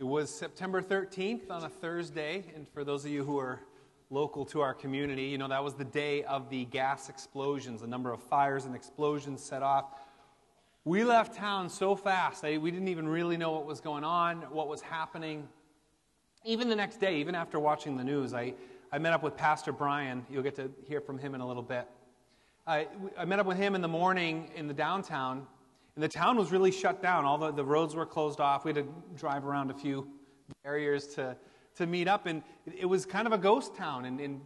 It was September 13th on a Thursday, and for those of you who are local to our community, you know that was the day of the gas explosions, a number of fires and explosions set off. We left town so fast, we didn't even really know what was going on, what was happening. Even the next day, even after watching the news, I met up with Pastor Brian. You'll get to hear from him in a little bit. I met up with him in the morning in the downtown, and the town was really shut down. All the roads were closed off. We had to drive around a few barriers to meet up, and it was kind of a ghost town, and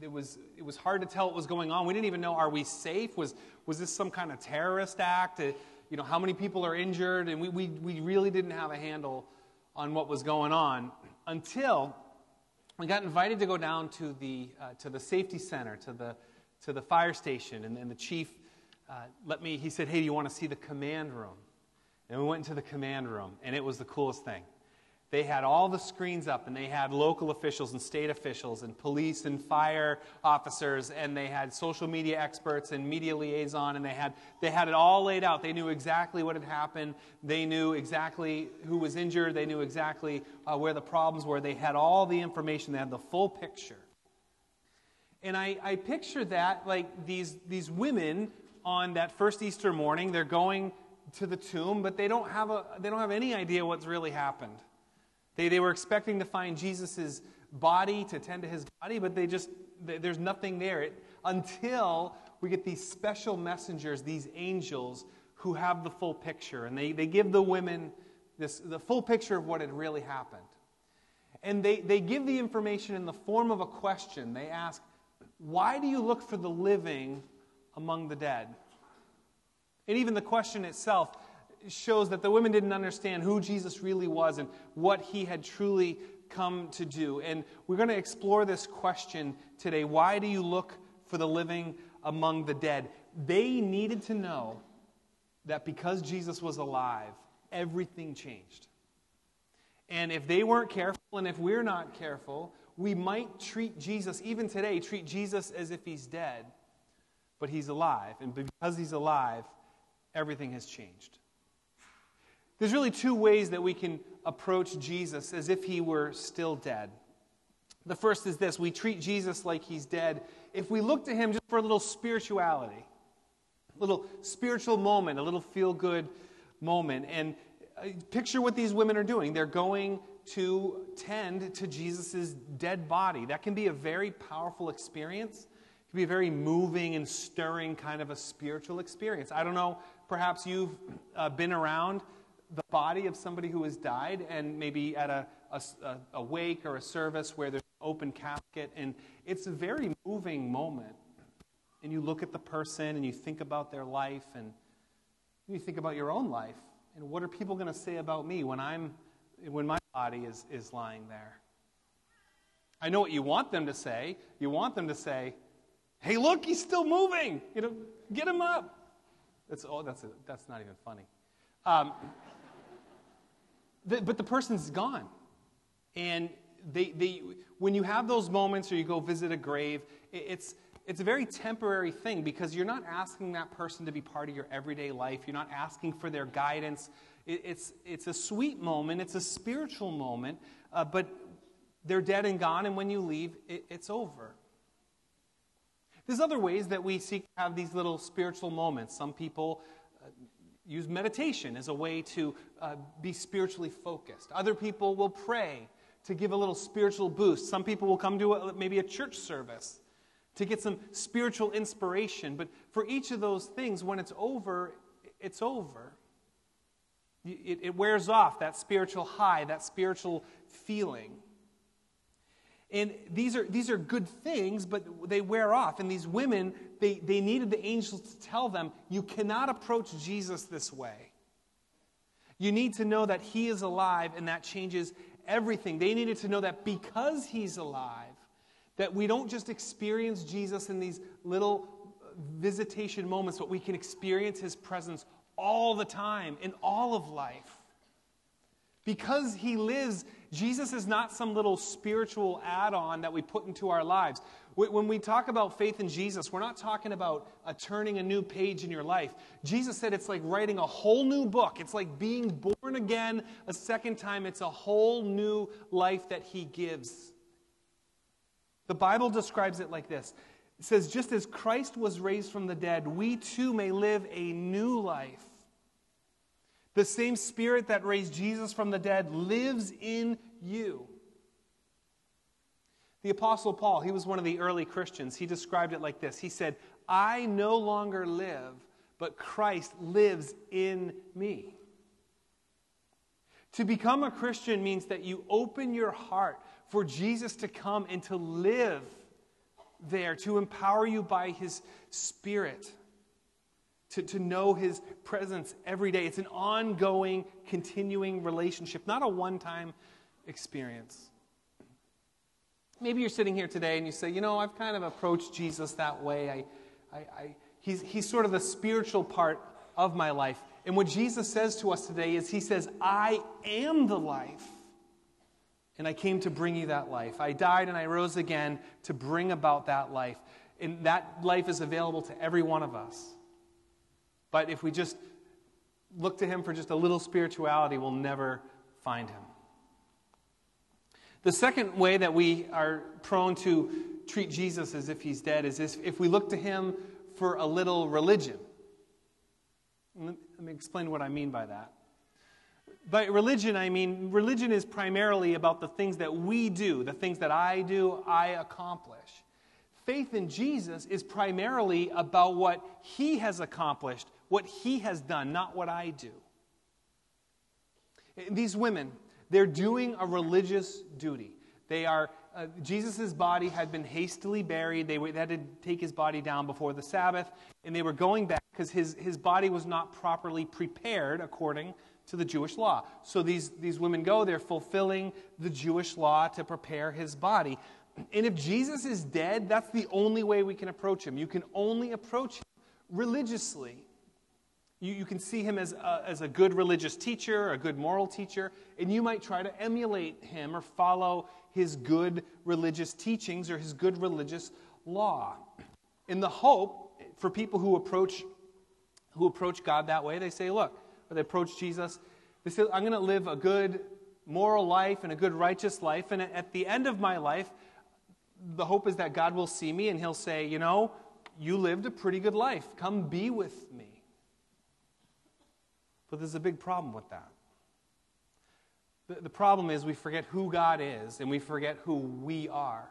it was hard to tell what was going on. We didn't even know, are we safe? Was this some kind of terrorist act? You know, how many people are injured? And we really didn't have a handle on what was going on until we got invited to go down to the safety center, to the fire station, and the chief he said, "Hey, do you want to see the command room?" And we went into the command room, and it was the coolest thing. They had all the screens up, and they had local officials and state officials and police and fire officers, and they had social media experts and media liaison, and they had it all laid out. They knew exactly what had happened. They knew exactly who was injured. They knew exactly where the problems were. They had all the information. They had the full picture. And I picture that like these women on that first Easter morning. They're going to the tomb, but they don't have any idea what's really happened. They were expecting to find Jesus' body, to tend to his body, but there's nothing there. Until we get these special messengers, these angels, who have the full picture. And they give the women the full picture of what had really happened. And they give the information in the form of a question. They ask, "Why do you look for the living among the dead?" And even the question itself shows that the women didn't understand who Jesus really was and what he had truly come to do. And we're going to explore this question today. Why do you look for the living among the dead? They needed to know that because Jesus was alive, everything changed. And if they weren't careful, and if we're not careful, we might treat Jesus, even today, treat Jesus as if he's dead, but he's alive. And because he's alive, everything has changed. There's really two ways that we can approach Jesus as if he were still dead. The first is this: we treat Jesus like he's dead if we look to him just for a little spirituality, a little spiritual moment, a little feel-good moment. And picture what these women are doing. They're going to tend to Jesus' dead body. That can be a very powerful experience. It can be a very moving and stirring kind of a spiritual experience. I don't know, perhaps you've been around the body of somebody who has died, and maybe at a wake or a service where there's an open casket, and it's a very moving moment. And you look at the person, and you think about their life, and you think about your own life, and what are people going to say about me when my body is lying there? I know what you want them to say. You want them to say, "Hey, look, he's still moving. You know, get him up." That's not even funny. But the person's gone. And when you have those moments or you go visit a grave, it's a very temporary thing, because you're not asking that person to be part of your everyday life. You're not asking for their guidance. It's a sweet moment. It's a spiritual moment. But they're dead and gone, and when you leave, it's over. There's other ways that we seek to have these little spiritual moments. Some people use meditation as a way to be spiritually focused. Other people will pray to give a little spiritual boost. Some people will come to maybe a church service to get some spiritual inspiration. But for each of those things, when it's over, it's over. It wears off, that spiritual high, that spiritual feeling. And these are good things, but they wear off. And these women, they needed the angels to tell them, you cannot approach Jesus this way. You need to know that he is alive, and that changes everything. They needed to know that because he's alive, that we don't just experience Jesus in these little visitation moments, but we can experience his presence all the time, in all of life. Because he lives, Jesus is not some little spiritual add-on that we put into our lives. When we talk about faith in Jesus, we're not talking about turning a new page in your life. Jesus said it's like writing a whole new book. It's like being born again a second time. It's a whole new life that he gives. The Bible describes it like this. It says, just as Christ was raised from the dead, we too may live a new life. The same Spirit that raised Jesus from the dead lives in you. The Apostle Paul, he was one of the early Christians. He described it like this. He said, I no longer live, but Christ lives in me. To become a Christian means that you open your heart for Jesus to come and to live there, to empower you by his Spirit, to know his presence every day. It's an ongoing, continuing relationship, not a one-time experience. Maybe you're sitting here today and you say, you know, I've kind of approached Jesus that way. He's sort of the spiritual part of my life. And what Jesus says to us today is he says, I am the life, and I came to bring you that life. I died and I rose again to bring about that life. And that life is available to every one of us. But if we just look to him for just a little spirituality, we'll never find him. The second way that we are prone to treat Jesus as if he's dead is if we look to him for a little religion. Let me explain what I mean by that. By religion, I mean religion is primarily about the things that we do, the things that I do, I accomplish. Faith in Jesus is primarily about what he has accomplished, what he has done, not what I do. These women, they're doing a religious duty. They are, Jesus' body had been hastily buried. They had to take his body down before the Sabbath, and they were going back because his body was not properly prepared according to the Jewish law. So these women go, they're fulfilling the Jewish law to prepare his body. And if Jesus is dead, that's the only way we can approach him. You can only approach him religiously. You can see him as a good religious teacher, a good moral teacher, and you might try to emulate him or follow his good religious teachings or his good religious law. In the hope for people who approach God that way, they say, look, or they approach Jesus, they say, I'm going to live a good moral life and a good righteous life, and at the end of my life, the hope is that God will see me and he'll say, you know, you lived a pretty good life. Come be with me. But there's a big problem with that. The problem is we forget who God is and we forget who we are.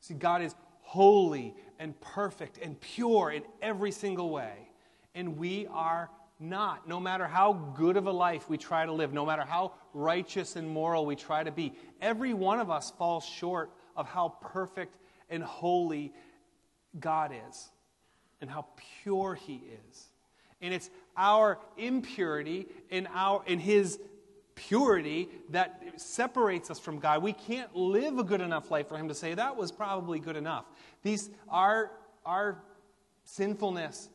See, God is holy and perfect and pure in every single way. And we are not. No matter how good of a life we try to live, no matter how righteous and moral we try to be, every one of us falls short of how perfect and holy God is and how pure he is. And it's our impurity and his purity that separates us from God. We can't live a good enough life for him to say, that was probably good enough. Our sinfulness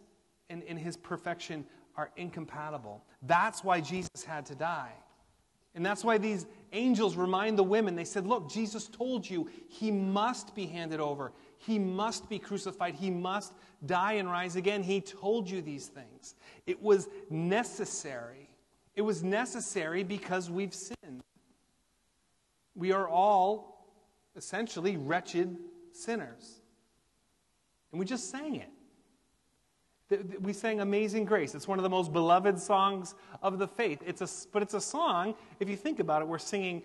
and his perfection are incompatible. That's why Jesus had to die. And that's why these angels remind the women. They said, look, Jesus told you he must be handed over. He must be crucified. He must die and rise again. He told you these things. It was necessary. It was necessary because we've sinned. We are all essentially wretched sinners. And we just sang it. We sang Amazing Grace. It's one of the most beloved songs of the faith. But it's a song, if you think about it, we're singing,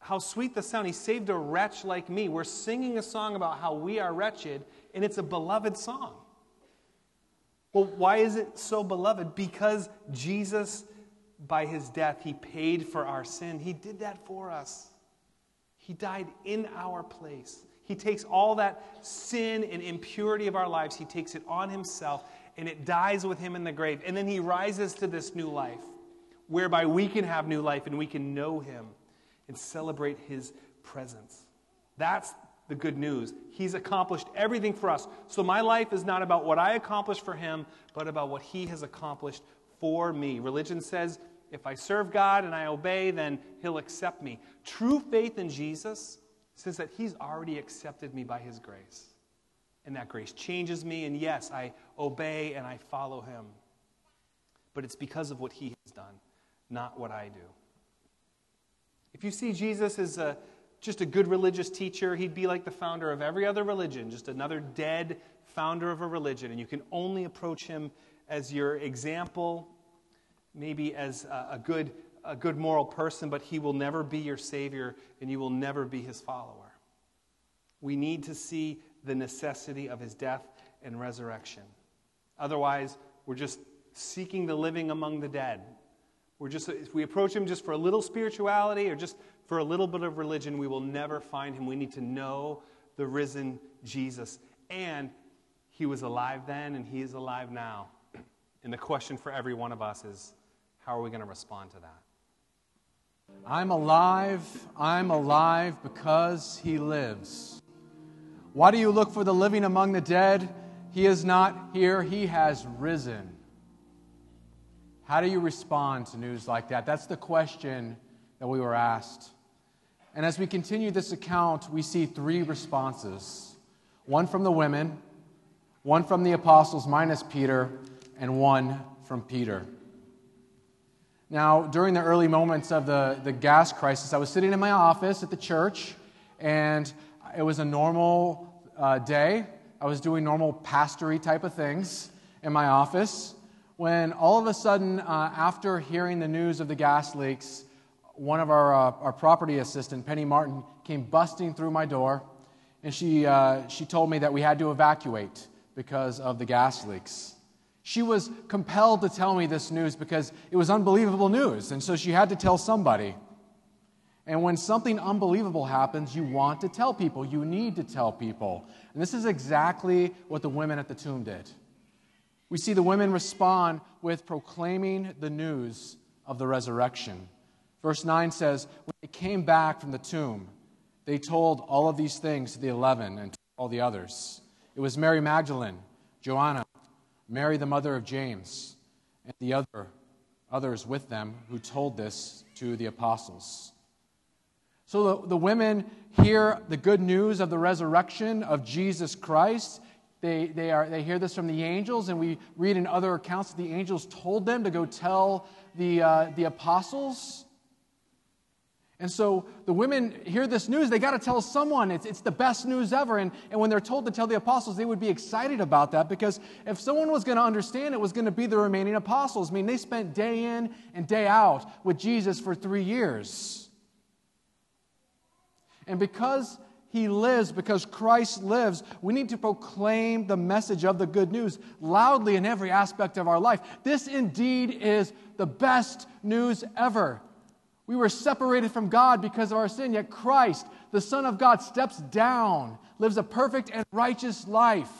how sweet the sound. He saved a wretch like me. We're singing a song about how we are wretched, and it's a beloved song. Well, why is it so beloved? Because Jesus, by his death, he paid for our sin. He did that for us. He died in our place. He takes all that sin and impurity of our lives, he takes it on himself, and it dies with him in the grave. And then he rises to this new life, whereby we can have new life and we can know him and celebrate his presence. That's the good news. He's accomplished everything for us. So my life is not about what I accomplished for him, but about what he has accomplished for me. Religion says, if I serve God and I obey, then he'll accept me. True faith in Jesus says that he's already accepted me by his grace. And that grace changes me, and yes, I obey and I follow him. But it's because of what he has done, not what I do. If you see Jesus as just a good religious teacher, he'd be like the founder of every other religion, just another dead founder of a religion, and you can only approach him as your example, maybe as a good moral person, but he will never be your Savior, and you will never be his follower. We need to see the necessity of his death and resurrection. Otherwise, we're just seeking the living among the dead. If we approach him just for a little spirituality or just for a little bit of religion, we will never find him. We need to know the risen Jesus. And he was alive then, and he is alive now. And the question for every one of us is, how are we going to respond to that? I'm alive because he lives. Why do you look for the living among the dead? He is not here, he has risen. How do you respond to news like that? That's the question that we were asked. And as we continue this account, we see three responses. One from the women, one from the apostles minus Peter, and one from Peter. Now, during the early moments of the gas crisis, I was sitting in my office at the church, and it was a normal day. I was doing normal pastory type of things in my office, when all of a sudden, after hearing the news of the gas leaks, one of our property assistant, Penny Martin, came busting through my door, and she told me that we had to evacuate because of the gas leaks. She was compelled to tell me this news because it was unbelievable news, and so she had to tell somebody. And when something unbelievable happens, you want to tell people. You need to tell people. And this is exactly what the women at the tomb did. We see the women respond with proclaiming the news of the resurrection. Verse 9 says, when they came back from the tomb, they told all of these things to the 11 and to all the others. It was Mary Magdalene, Joanna, Mary, the mother of James, and the others with them who told this to the apostles. So the women hear the good news of the resurrection of Jesus Christ. They hear this from the angels, and we read in other accounts that the angels told them to go tell the apostles. And so the women hear this news. They got to tell someone. It's the best news ever. And when they're told to tell the apostles, they would be excited about that, because if someone was going to understand, it was going to be the remaining apostles. I mean, they spent day in and day out with Jesus for 3 years. And because he lives, because Christ lives, we need to proclaim the message of the good news loudly in every aspect of our life. This indeed is the best news ever. We were separated from God because of our sin, yet Christ, the Son of God, steps down, lives a perfect and righteous life,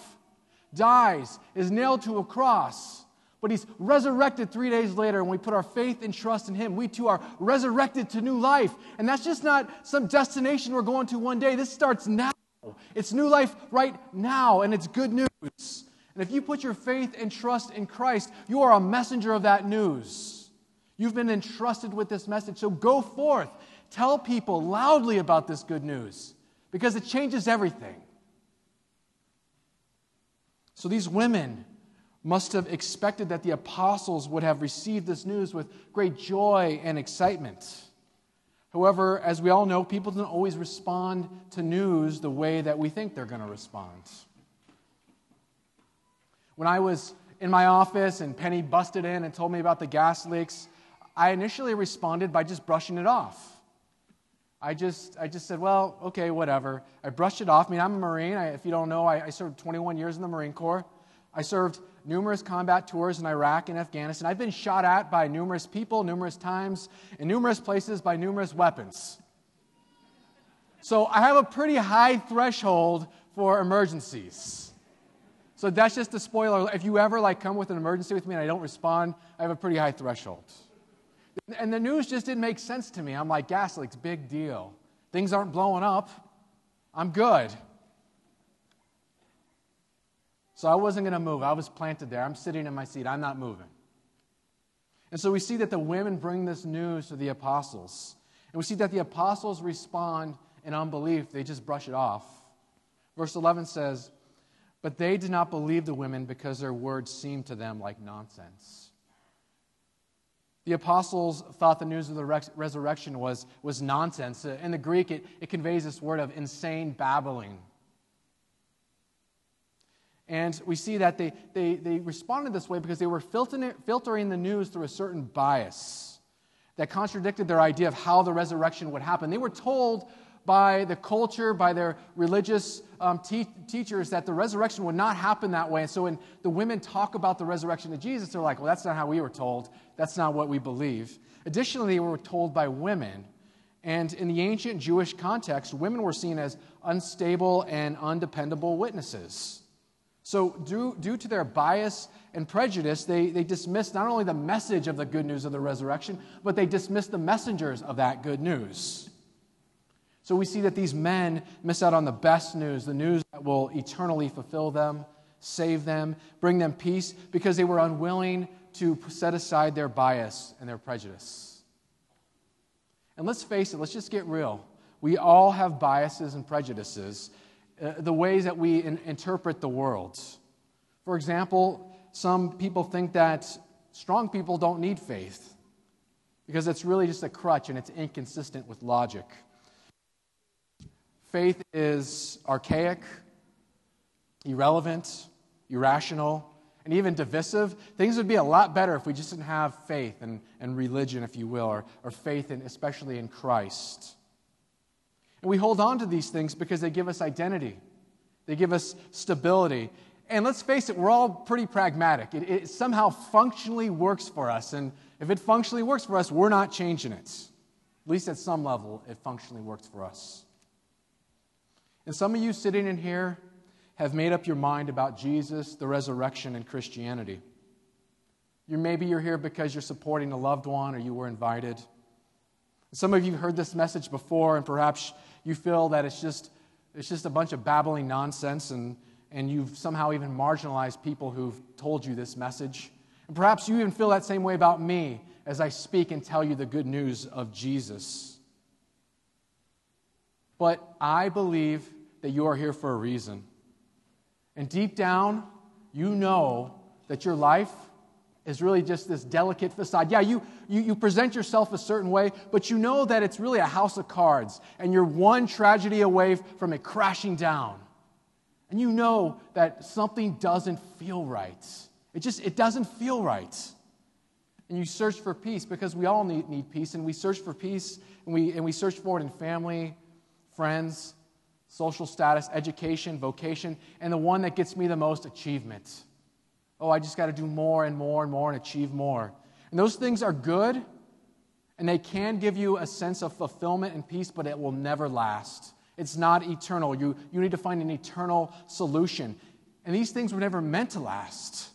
dies, is nailed to a cross, but he's resurrected 3 days later, and we put our faith and trust in him. We too are resurrected to new life, and that's just not some destination we're going to one day. This starts now. It's new life right now, and it's good news. And if you put your faith and trust in Christ, you are a messenger of that news. You've been entrusted with this message, so go forth. Tell people loudly about this good news, because it changes everything. So these women must have expected that the apostles would have received this news with great joy and excitement. However, as we all know, people don't always respond to news the way that we think they're going to respond. When I was in my office and Penny busted in and told me about the gas leaks, I initially responded by just brushing it off. I just said, well, okay, whatever. I brushed it off. I mean, I'm a Marine. If you don't know, I served 21 years in the Marine Corps. I served numerous combat tours in Iraq and Afghanistan. I've been shot at by numerous people, numerous times, in numerous places by numerous weapons. So I have a pretty high threshold for emergencies. So that's just a spoiler. If you ever come with an emergency with me and I don't respond, I have a pretty high threshold. And the news just didn't make sense to me. I'm like, gas leaks, big deal. Things aren't blowing up. I'm good. So I wasn't going to move. I was planted there. I'm sitting in my seat. I'm not moving. And so we see that the women bring this news to the apostles. And we see that the apostles respond in unbelief, they just brush it off. Verse 11 says, but they did not believe the women because their words seemed to them like nonsense. The apostles thought the news of the resurrection was nonsense. In the Greek, it conveys this word of insane babbling. And we see that they responded this way because they were filtering the news through a certain bias that contradicted their idea of how the resurrection would happen. They were told by the culture, by their religious teachers, that the resurrection would not happen that way. And so when the women talk about the resurrection of Jesus, they're like, well, that's not how we were told. That's not what we believe. Additionally, they were told by women. And in the ancient Jewish context, women were seen as unstable and undependable witnesses. So due to their bias and prejudice, they dismissed not only the message of the good news of the resurrection, but they dismissed the messengers of that good news. So we see that these men miss out on the best news, the news that will eternally fulfill them, save them, bring them peace, because they were unwilling to set aside their bias and their prejudice. And let's face it, let's just get real. We all have biases and prejudices. The ways that we interpret the world. For example, some people think that strong people don't need faith because it's really just a crutch and it's inconsistent with logic. Faith is archaic, irrelevant, irrational, and even divisive. Things would be a lot better if we just didn't have faith and religion, if you will, or faith in, especially in Christ. And we hold on to these things because they give us identity. They give us stability. And let's face it, we're all pretty pragmatic. It somehow functionally works for us. And if it functionally works for us, we're not changing it. At least at some level, it functionally works for us. And some of you sitting in here have made up your mind about Jesus, the resurrection, and Christianity. Maybe you're here because you're supporting a loved one or you were invited. Some of you heard this message before, and perhaps you feel that it's just a bunch of babbling nonsense, and you've somehow even marginalized people who've told you this message. And perhaps you even feel that same way about me as I speak and tell you the good news of Jesus. But I believe that you are here for a reason. And deep down, you know that your life is really just this delicate facade. Yeah, you present yourself a certain way, but you know that it's really a house of cards, and you're one tragedy away from it crashing down. And you know that something doesn't feel right. It doesn't feel right. And you search for peace, because we all need peace, and we search for peace, and we search for it in family, friends, social status, education, vocation, and the one that gets me the most, achievement. Oh, I just got to do more and more and more and achieve more. And those things are good, and they can give you a sense of fulfillment and peace, but it will never last. It's not eternal. You need to find an eternal solution. And these things were never meant to last.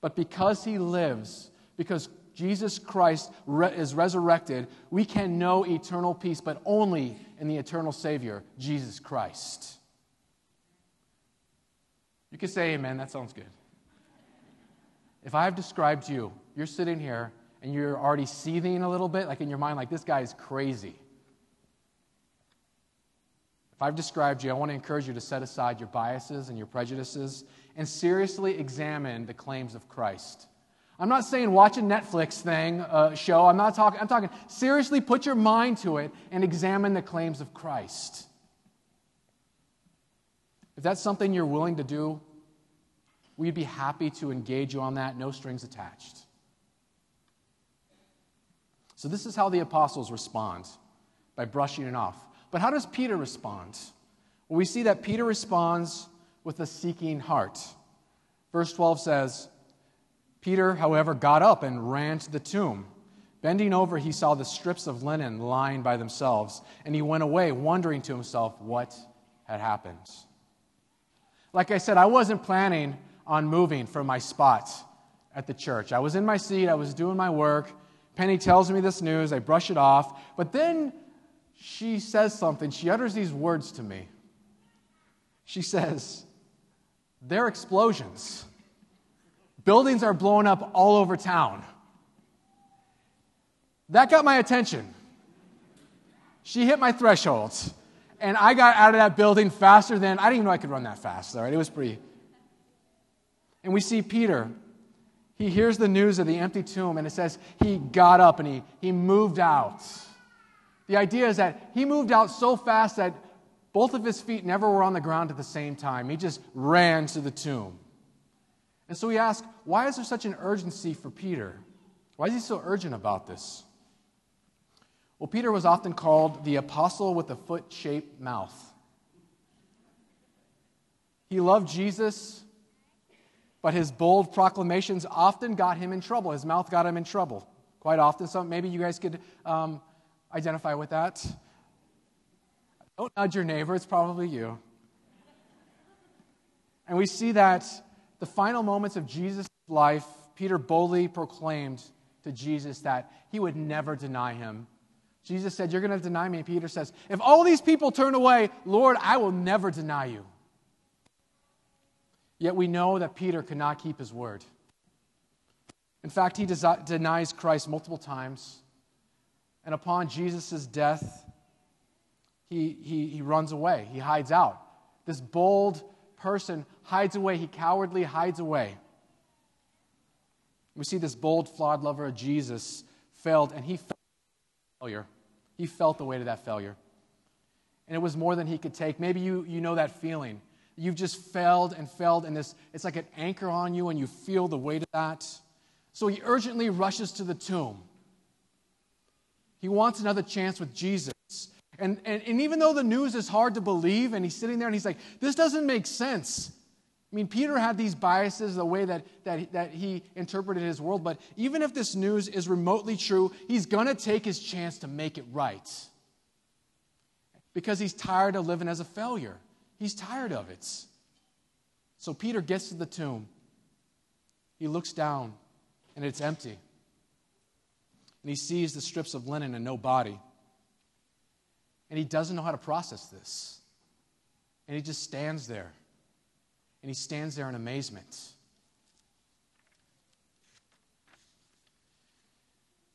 But because He lives, because Jesus Christ is resurrected, we can know eternal peace, but only in the eternal Savior, Jesus Christ. You can say amen, that sounds good. If I've described you, you're sitting here and you're already seething a little bit, like in your mind, like this guy is crazy. If I've described you, I want to encourage you to set aside your biases and your prejudices and seriously examine the claims of Christ. I'm not saying watch a Netflix show. I'm talking seriously put your mind to it and examine the claims of Christ. If that's something you're willing to do, we'd be happy to engage you on that, no strings attached. So this is how the apostles respond, by brushing it off. But how does Peter respond? Well, we see that Peter responds with a seeking heart. Verse 12 says, Peter, however, got up and ran to the tomb. Bending over, he saw the strips of linen lying by themselves, and he went away, wondering to himself what had happened. Like I said, I wasn't planning on moving from my spot at the church. I was in my seat. I was doing my work. Penny tells me this news. I brush it off. But then she says something. She utters these words to me. She says, "There are explosions. Buildings are blowing up all over town." That got my attention. She hit my thresholds, and I got out of that building faster than, I didn't even know I could run that fast, all right? It was pretty. And we see Peter. He hears the news of the empty tomb, and it says he got up and he moved out. The idea is that he moved out so fast that both of his feet never were on the ground at the same time. He just ran to the tomb. And so we ask, why is there such an urgency for Peter? Why is he so urgent about this? Well, Peter was often called the apostle with a foot-shaped mouth. He loved Jesus, but his bold proclamations often got him in trouble. His mouth got him in trouble quite often. So maybe you guys could identify with that. Don't nudge your neighbor. It's probably you. And we see that the final moments of Jesus' life, Peter boldly proclaimed to Jesus that he would never deny him. Jesus said, "You're going to deny me." Peter says, "If all these people turn away, Lord, I will never deny you." Yet we know that Peter could not keep his word. In fact, he denies Christ multiple times. And upon Jesus' death, he runs away. He hides out. This bold person hides away. He cowardly hides away. We see this bold, flawed lover of Jesus failed, and he felt failure. He felt the weight of that failure. And it was more than he could take. Maybe you know that feeling. You've just failed, and it's like an anchor on you, and you feel the weight of that. So he urgently rushes to the tomb. He wants another chance with Jesus. And even though the news is hard to believe, and he's sitting there and he's like, this doesn't make sense. I mean, Peter had these biases, the way that he interpreted his world, but even if this news is remotely true, he's going to take his chance to make it right. Because he's tired of living as a failure. He's tired of it. So Peter gets to the tomb. He looks down, and it's empty. And he sees the strips of linen and no body. And he doesn't know how to process this. And he just stands there. And he stands there in amazement.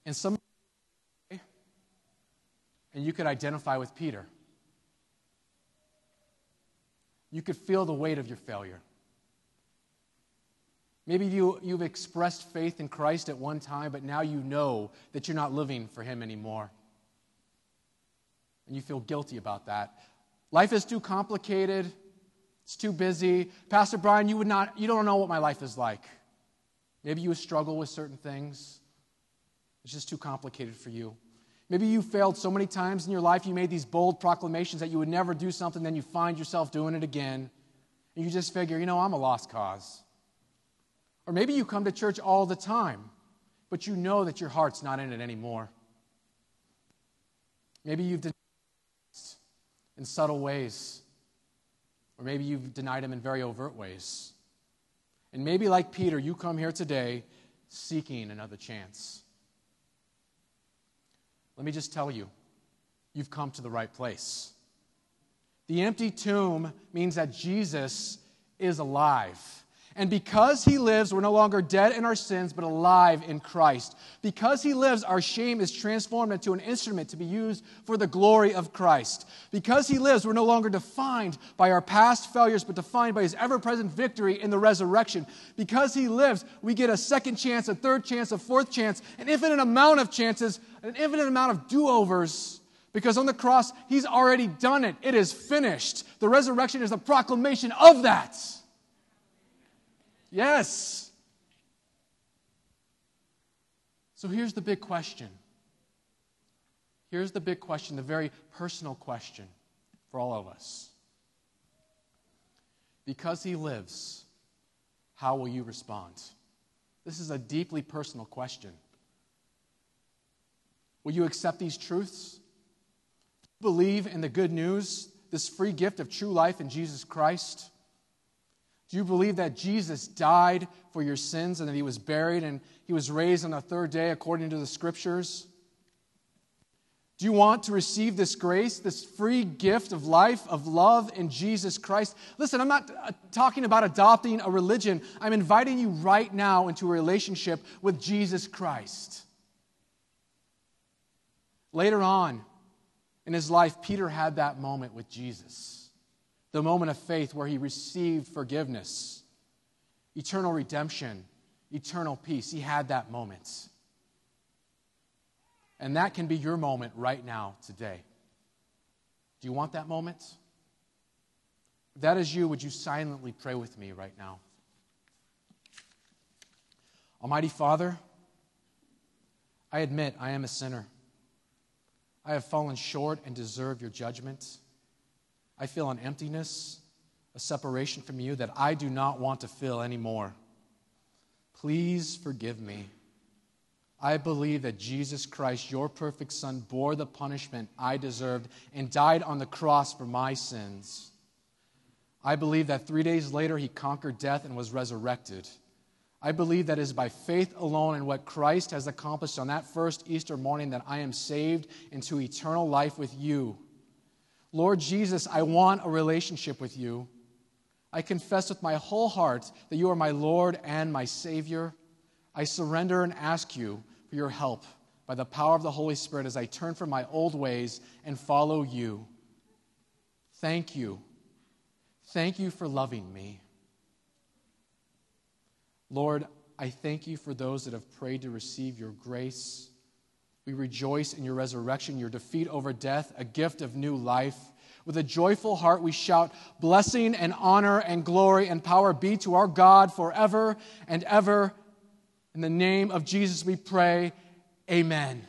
And you could identify with Peter. You could feel the weight of your failure. Maybe you've expressed faith in Christ at one time, but now you know that you're not living for him anymore. And you feel guilty about that. Life is too complicated. It's too busy. Pastor Brian, you don't know what my life is like. Maybe you struggle with certain things. It's just too complicated for you. Maybe you failed so many times in your life, you made these bold proclamations that you would never do something, then you find yourself doing it again. And you just figure, I'm a lost cause. Or maybe you come to church all the time, but you know that your heart's not in it anymore. Maybe you've denied Christ in subtle ways, or maybe you've denied him in very overt ways. And maybe like Peter, you come here today seeking another chance. Let me just tell you, you've come to the right place. The empty tomb means that Jesus is alive. And because he lives, we're no longer dead in our sins, but alive in Christ. Because he lives, our shame is transformed into an instrument to be used for the glory of Christ. Because he lives, we're no longer defined by our past failures, but defined by his ever-present victory in the resurrection. Because he lives, we get a second chance, a third chance, a fourth chance, an infinite amount of chances, an infinite amount of do-overs. Because on the cross, he's already done it. It is finished. The resurrection is a proclamation of that. Yes. So here's the big question. Here's the big question, the very personal question for all of us. Because he lives, how will you respond? This is a deeply personal question. Will you accept these truths? Believe in the good news, this free gift of true life in Jesus Christ? Do you believe that Jesus died for your sins and that he was buried and he was raised on the third day according to the Scriptures? Do you want to receive this grace, this free gift of life, of love in Jesus Christ? Listen, I'm not talking about adopting a religion. I'm inviting you right now into a relationship with Jesus Christ. Later on, In his life, Peter had that moment with Jesus. The moment of faith where he received forgiveness, eternal redemption, eternal peace. He had that moment. And that can be your moment right now, today. Do you want that moment? If that is you, would you silently pray with me right now? Almighty Father, I admit I am a sinner. I have fallen short and deserve your judgment. I feel an emptiness, a separation from you that I do not want to feel anymore. Please forgive me. I believe that Jesus Christ, your perfect Son, bore the punishment I deserved and died on the cross for my sins. I believe that 3 days later he conquered death and was resurrected. I believe that it is by faith alone in what Christ has accomplished on that first Easter morning that I am saved into eternal life with you. Lord Jesus, I want a relationship with you. I confess with my whole heart that you are my Lord and my Savior. I surrender and ask you for your help by the power of the Holy Spirit as I turn from my old ways and follow you. Thank you. Thank you for loving me. Lord, I thank you for those that have prayed to receive your grace. We rejoice in your resurrection, your defeat over death, a gift of new life. With a joyful heart, we shout, blessing and honor and glory and power be to our God forever and ever. In the name of Jesus, we pray, amen.